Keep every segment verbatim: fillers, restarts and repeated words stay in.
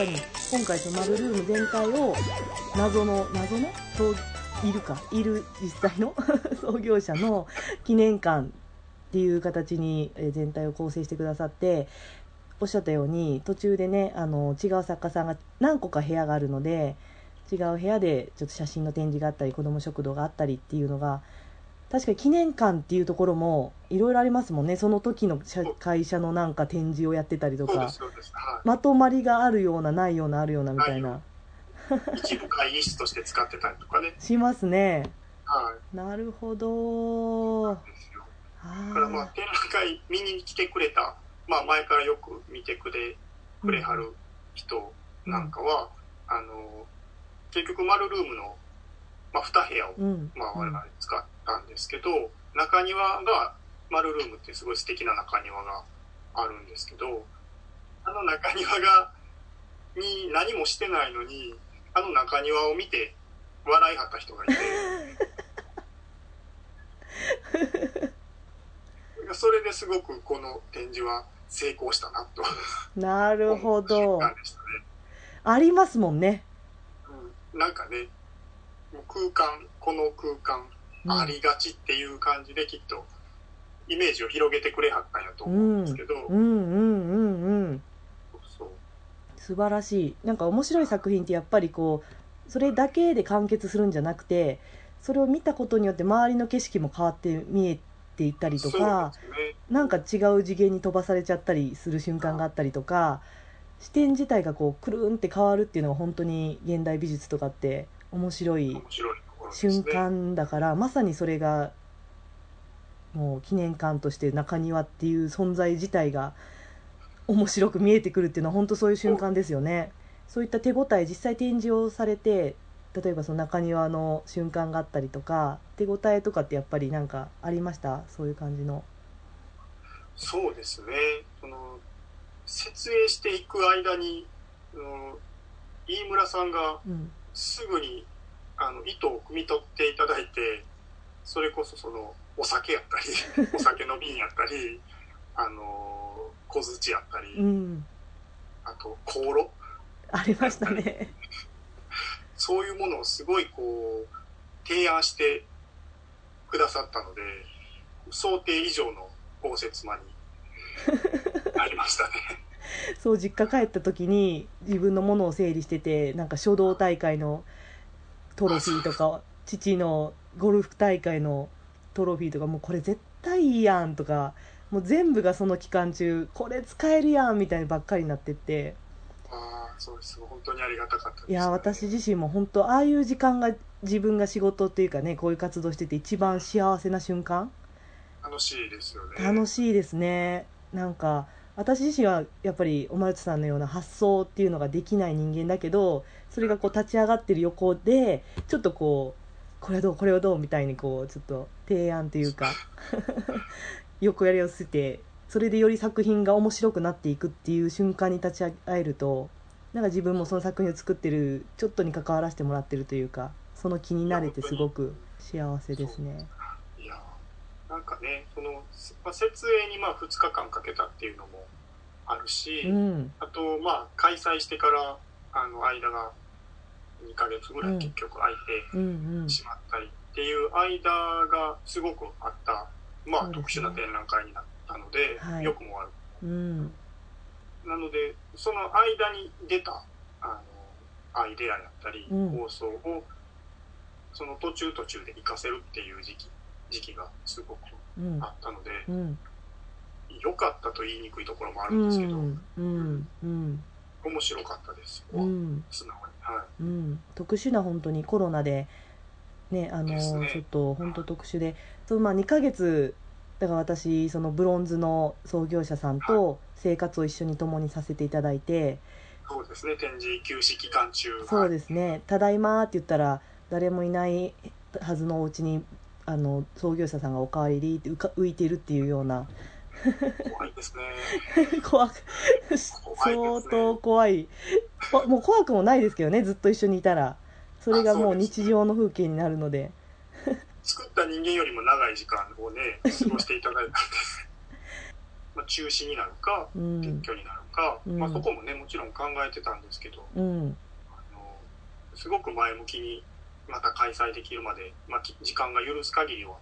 かり今回そのマブルーム全体を謎の謎ねいるかいる実際の創業者の記念館っていう形に全体を構成してくださって、おっしゃったように途中でねあの違う作家さんが何個か部屋があるので違う部屋でちょっと写真の展示があったり子ども食堂があったりっていうのが、確かに記念館っていうところもいろいろありますもんね。その時の会社のなんか展示をやってたりとか、まとまりがあるようなないようなあるようなみたいな一部会議室として使ってたりとかねしますね、はい、なるほど。だからまあ展覧会見に来てくれた、まあ、前からよく見てくれくれはる人なんかは、うん、あの結局マルルームの、まあ、に部屋を、うんまあ、我々使ったんですけど、うん、中庭がマルルームってすごい素敵な中庭があるんですけど、あの中庭がに何もしてないのにあの中庭を見て笑いはった人がいてそれですごくこの展示は成功したなと。なるほど、ね、ありますもんね、うん、なんかね空間この空間ありがちっていう感じできっとイメージを広げてくれはったんやと思うんですけど、うん、うんうんうんうん素晴らしい。なんか面白い作品ってやっぱりこうそれだけで完結するんじゃなくて、それを見たことによって周りの景色も変わって見えていったりとか、ね、なんか違う次元に飛ばされちゃったりする瞬間があったりとか、視点自体がこうくるんって変わるっていうのが本当に現代美術とかって面白い瞬間だから、ね、まさにそれがもう記念館として中庭っていう存在自体が面白く見えてくるっていうのは本当そういう瞬間ですよね。そういった手応え実際展示をされて例えばその中庭の瞬間があったりとか手応えとかってやっぱりなんかありました？そういう感じの。そうですね、その設営していく間に飯村さんがすぐに、うん、あの糸を汲み取っていただいて、それこそそのお酒やったりお酒の瓶やったりあの小槌やったり、うん、あと香炉ありましたねそういうものをすごいこう提案してくださったので想定以上の応接間になりましたねそう実家帰った時に自分のものを整理してて、なんか書道大会のトロフィーとか父のゴルフ大会のトロフィーとかもうこれ絶対いいやんとかもう全部がその期間中これ使えるやんみたいにばっかりになってって、あそうです、本当にありがたかったです、ね、いや私自身も本当ああいう時間が自分が仕事っていうかねこういう活動してて一番幸せな瞬間。楽しいですよね。楽しいですね。なんか私自身はやっぱりおまるつさんのような発想っていうのができない人間だけど、それがこう立ち上がってる横でちょっとこうこれはどうこれはどうみたいにこうちょっと提案というか横やりを捨てて、それでより作品が面白くなっていくっていう瞬間に立ち会えると、なんか自分もその作品を作ってるちょっとに関わらせてもらってるというか、その気になれてすごく幸せですね。いやなんかねその、まあ、設営にまあふつかかんかけたっていうのもあるし、うん、あとまあ開催してからあの間がにかげつぐらい結局空いてしまったりっていう間がすごくあったまあね、特殊な展覧会になったので、はい、よくも悪くも、うん、なのでその間に出たあのアイデアだったり、うん、構想をその途中途中で活かせるっていう時期時期がすごくあったので、うん、良かったと言いにくいところもあるんですけど、うんうんうん、面白かったです、うん、素直に、はいうん、特殊な本当にコロナでね、あのーね、ちょっと本当特殊で、そのまあにかげつだから私そのブロンズの創業者さんと生活を一緒に共にさせていただいて、そうですね展示休止期間中、そうですねただいまって言ったら誰もいないはずのお家にあの創業者さんがおかわりって浮いているっていうような怖いですね怖く相当怖い、もう怖くもないですけどねずっと一緒にいたらそれがもう日常の風景になるの で, で、ね、作った人間よりも長い時間をね過ごしていただいたんですまあ、中止になるか、うん、撤去になるか、うんまあ、そこもねもちろん考えてたんですけど、うん、あのすごく前向きにまた開催できるまで、まあ、時間が許す限りは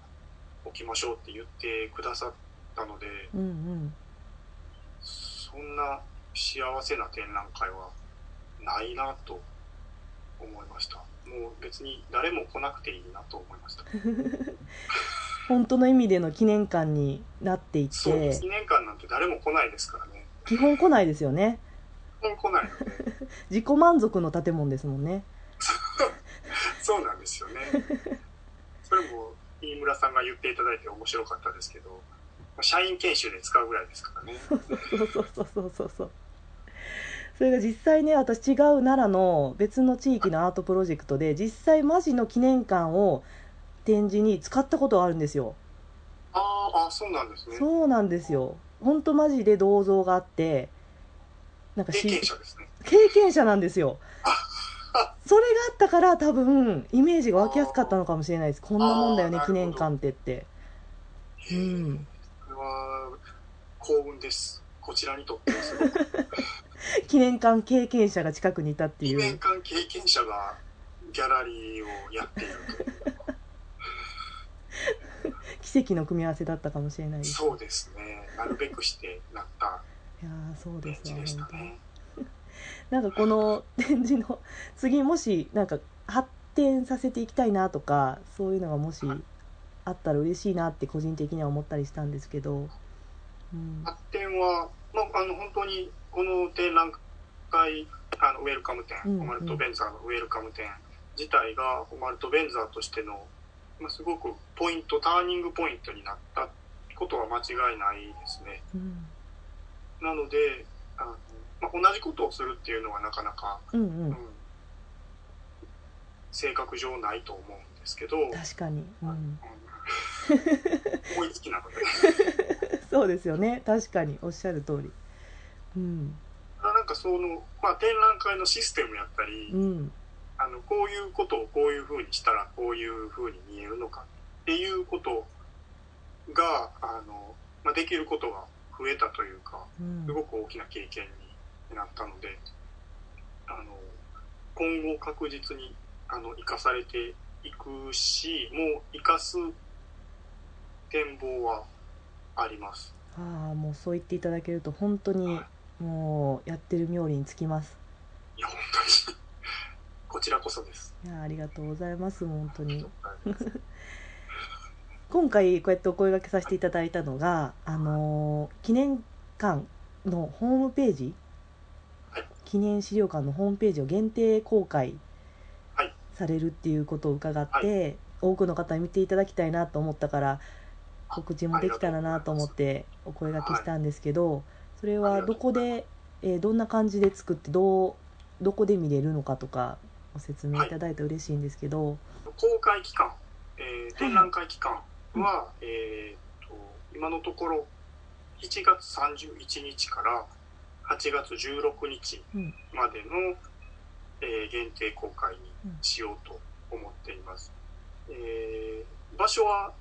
置きましょうって言ってくださったので、うんうん、そんな幸せな展覧会はないなと思いました。もう別に誰も来なくていいなと思いました本当の意味での記念館になっていて、そうです、記念館なんて誰も来ないですからね。基本来ないですよね。基本来ないので自己満足の建物ですもんねそうなんですよね。それも飯村さんが言っていただいて面白かったですけど、社員研修で使うぐらいですからね。そうそうそうそうそうそう。それが実際ね、私違う奈良の別の地域のアートプロジェクトで実際マジの記念館を展示に使ったことがあるんですよ。ああ、そうなんですね。そうなんですよ。本当マジで銅像があって、なんか経験者ですね。経験者なんですよ。それがあったから多分イメージが湧きやすかったのかもしれないです。こんなもんだよね記念館ってって。うん。これは幸運です。こちらにとってはすごく記念館経験者が近くにいたっていう、記念館経験者がギャラリーをやっているという奇跡の組み合わせだったかもしれないです。そうですね、なるべくしてなった展示でしたね。なんかこの展示の次もしなんか発展させていきたいなとか、そういうのがもしあったら嬉しいなって個人的には思ったりしたんですけど、うん、発展は、まあ、あの本当にこの展覧会、あのウェルカム展、うんうん、ホマルト・ベンザーのウェルカム展自体がホマルト・ベンザーとしての、まあ、すごくポイント、ターニングポイントになったことは間違いないですね、うん、なのであの、まあ、同じことをするっていうのはなかなか、うんうんうん、性格上ないと思うんですけど、確かに、うん、思いつきなのでそうですよね、確かにおっしゃる通り、うん、なんかその、まあ、展覧会のシステムやったり、うん、あのこういうことをこういうふうにしたらこういうふうに見えるのかっていうことがあの、まあ、できることが増えたというか、うん、すごく大きな経験になったので、あの今後確実にあの生かされていくし、もう生かす展望はあります。ああ、もうそう言っていただけると本当にもうやってる冥利につきます。いや本当にこちらこそです。いやありがとうございます。本当に今回こうやってお声掛けさせていただいたのが、あのー、記念館のホームページ、はい、記念資料館のホームページを限定公開されるっていうことを伺って、はい、多くの方に見ていただきたいなと思ったから告知もできたらなと思ってお声掛けしたんですけど、それはどこで、えー、どんな感じで作って ど, うどこで見れるのかとかご説明いただいて嬉しいんですけど、はい、公開期間、えー、展覧会期間は、うん、えー、と今のところしちがつさんじゅういちにちからはちがつじゅうろくにちまでの、うん、えー、限定公開にしようと思っています、うん、えー、場所は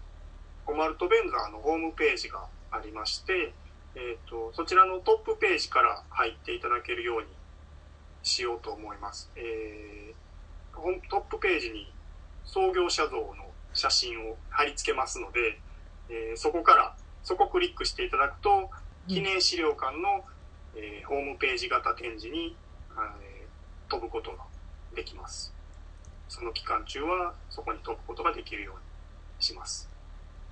ホマルト・ベンザーのホームページがありまして、えーと、そちらのトップページから入っていただけるようにしようと思います。えー、トップページに創業者像の写真を貼り付けますので、えー、そこから、そこをクリックしていただくと、記念資料館の、えー、ホームページ型展示に、えー、飛ぶことができます。その期間中はそこに飛ぶことができるようにします。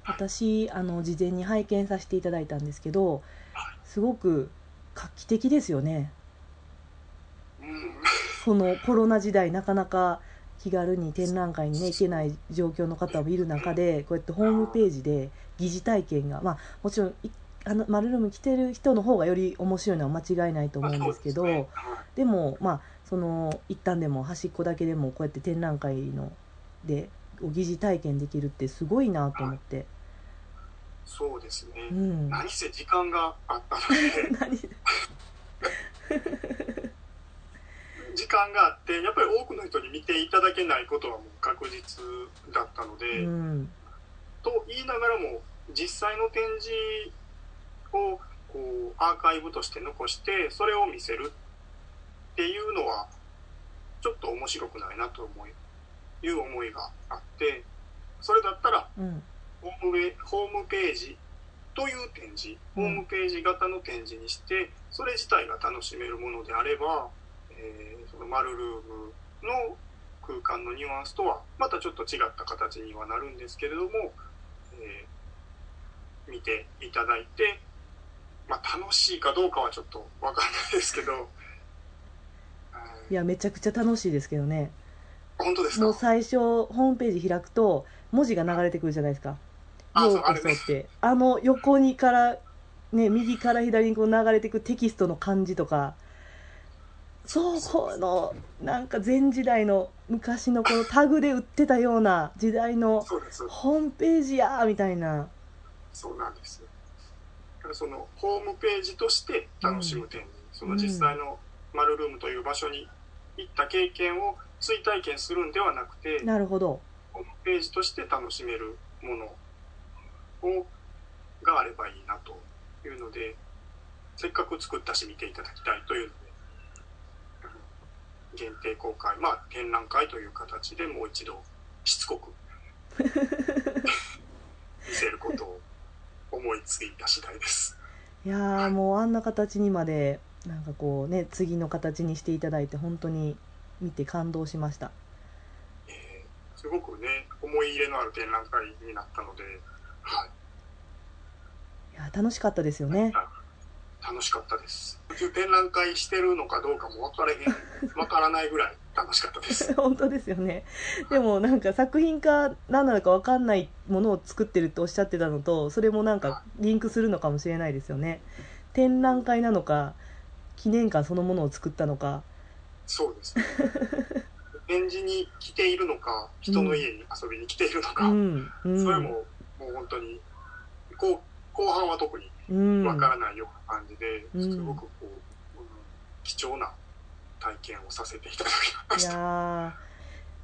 私あの事前に拝見させていただいたんですけど、すごく画期的ですよね、うん、そのコロナ時代なかなか気軽に展覧会に、ね、行けない状況の方もいる中で、こうやってホームページで疑似体験が、まあ、もちろんあのマルルーム来てる人の方がより面白いのは間違いないと思うんですけど、 で, す、ね、でも、まあ、その一旦でも端っこだけでもこうやって展覧会ので疑似体験できるってすごいなと思って、はい、そうですね、うん、何せ時間があったので時間があってやっぱり多くの人に見ていただけないことはもう確実だったので、うん、と言いながらも実際の展示をこうアーカイブとして残してそれを見せるっていうのはちょっと面白くないなと思いいう思いがあって、それだったらホームウェイ、うん、ホームページという展示、ホームページ型の展示にしてそれ自体が楽しめるものであれば、えー、そのマルルームの空間のニュアンスとはまたちょっと違った形にはなるんですけれども、えー、見ていただいて、まあ、楽しいかどうかはちょっと分かんないですけどいやめちゃくちゃ楽しいですけどね。本当ですか？もう最初ホームページ開くと文字が流れてくるじゃないですか。あ, そう あ, れね、あの横にから、ね、右から左にこう流れていくテキストの感じとか、そうこのなんか前時代の昔のこのタグで売ってたような時代のホームページやみたいな。そうなんですよ。だからそのホームページとして楽しむ点に、うん、その実際のマルルームという場所に行った経験を追体験するんではなくて、なるほど、ホームページとして楽しめるものがあればいいなというので、せっかく作ったし見ていただきたいというので限定公開、まあ展覧会という形でもう一度しつこく見せることを思いついた次第です。いやー、はい、もうあんな形にまでなんかこうね次の形にしていただいて本当に見て感動しました。えー、すごくね思い入れのある展覧会になったので、はい、いや楽しかったですよね。楽しかったです。展覧会してるのかどうかも分からへんわからないぐらい楽しかったです本当ですよね。でもなんか作品か何なのか分かんないものを作ってるっておっしゃってたのと、それもなんかリンクするのかもしれないですよね、はい、展覧会なのか記念館そのものを作ったのか。そうですね展示に来ているのか人の家に遊びに来ているのか、うんうん、それももう本当に 後, 後半は特にわからないような感じで、うん、すごくこう、うん、貴重な体験をさせていただきました。いや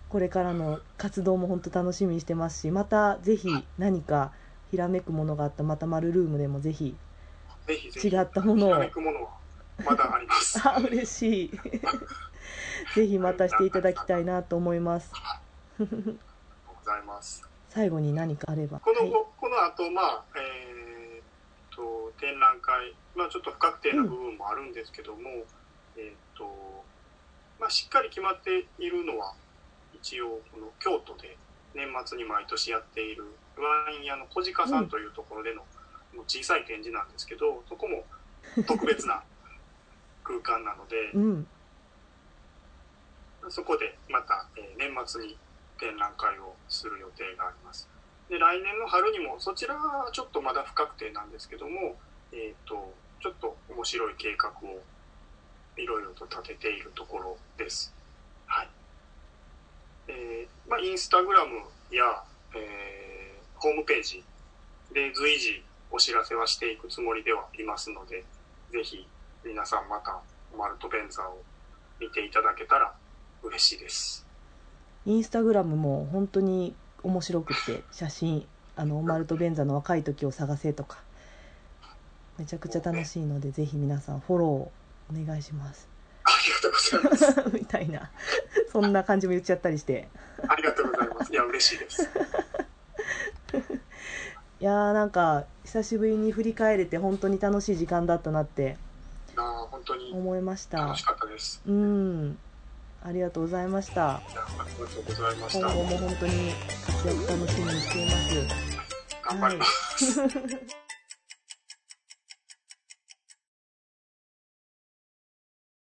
これからの活動も本当楽しみにしてますし、またぜひ何かひらめくものがあったまたマルルームでもぜひ違ったものをひらめくものはまだありますあ嬉しいぜひまたしていただきたいなと思いますありがとうございます。最後に何かあればこの、はい、この後、まあえー、と展覧会、まあ、ちょっと不確定な部分もあるんですけども、うんえーとまあ、しっかり決まっているのは一応この京都で年末に毎年やっているワイン屋の小鹿さんというところでの、うん、小さい展示なんですけど、そこも特別な空間なので、うん、そこでまた、えー、年末に展覧会をする予定があります。で、来年の春にもそちらはちょっとまだ不確定なんですけども、えーと、ちょっと面白い計画をいろいろと立てているところです。はい。えー、まあインスタグラムや、えー、ホームページで随時お知らせはしていくつもりではいますので、ぜひ皆さんまたマルトベンザを見ていただけたら嬉しいです。インスタグラムも本当に面白くて、写真あのマルトベンザの若い時を探せとかめちゃくちゃ楽しいので、ね、ぜひ皆さんフォローをお願いします。ありがとうございますみたいなそんな感じも言っちゃったりしてありがとうございます。いや嬉しいですいやなんか久しぶりに振り返れて本当に楽しい時間だったなって思いました。楽しかったです。うんありがとうございました。今後も本当に活躍楽しみにしています。頑張ります。はい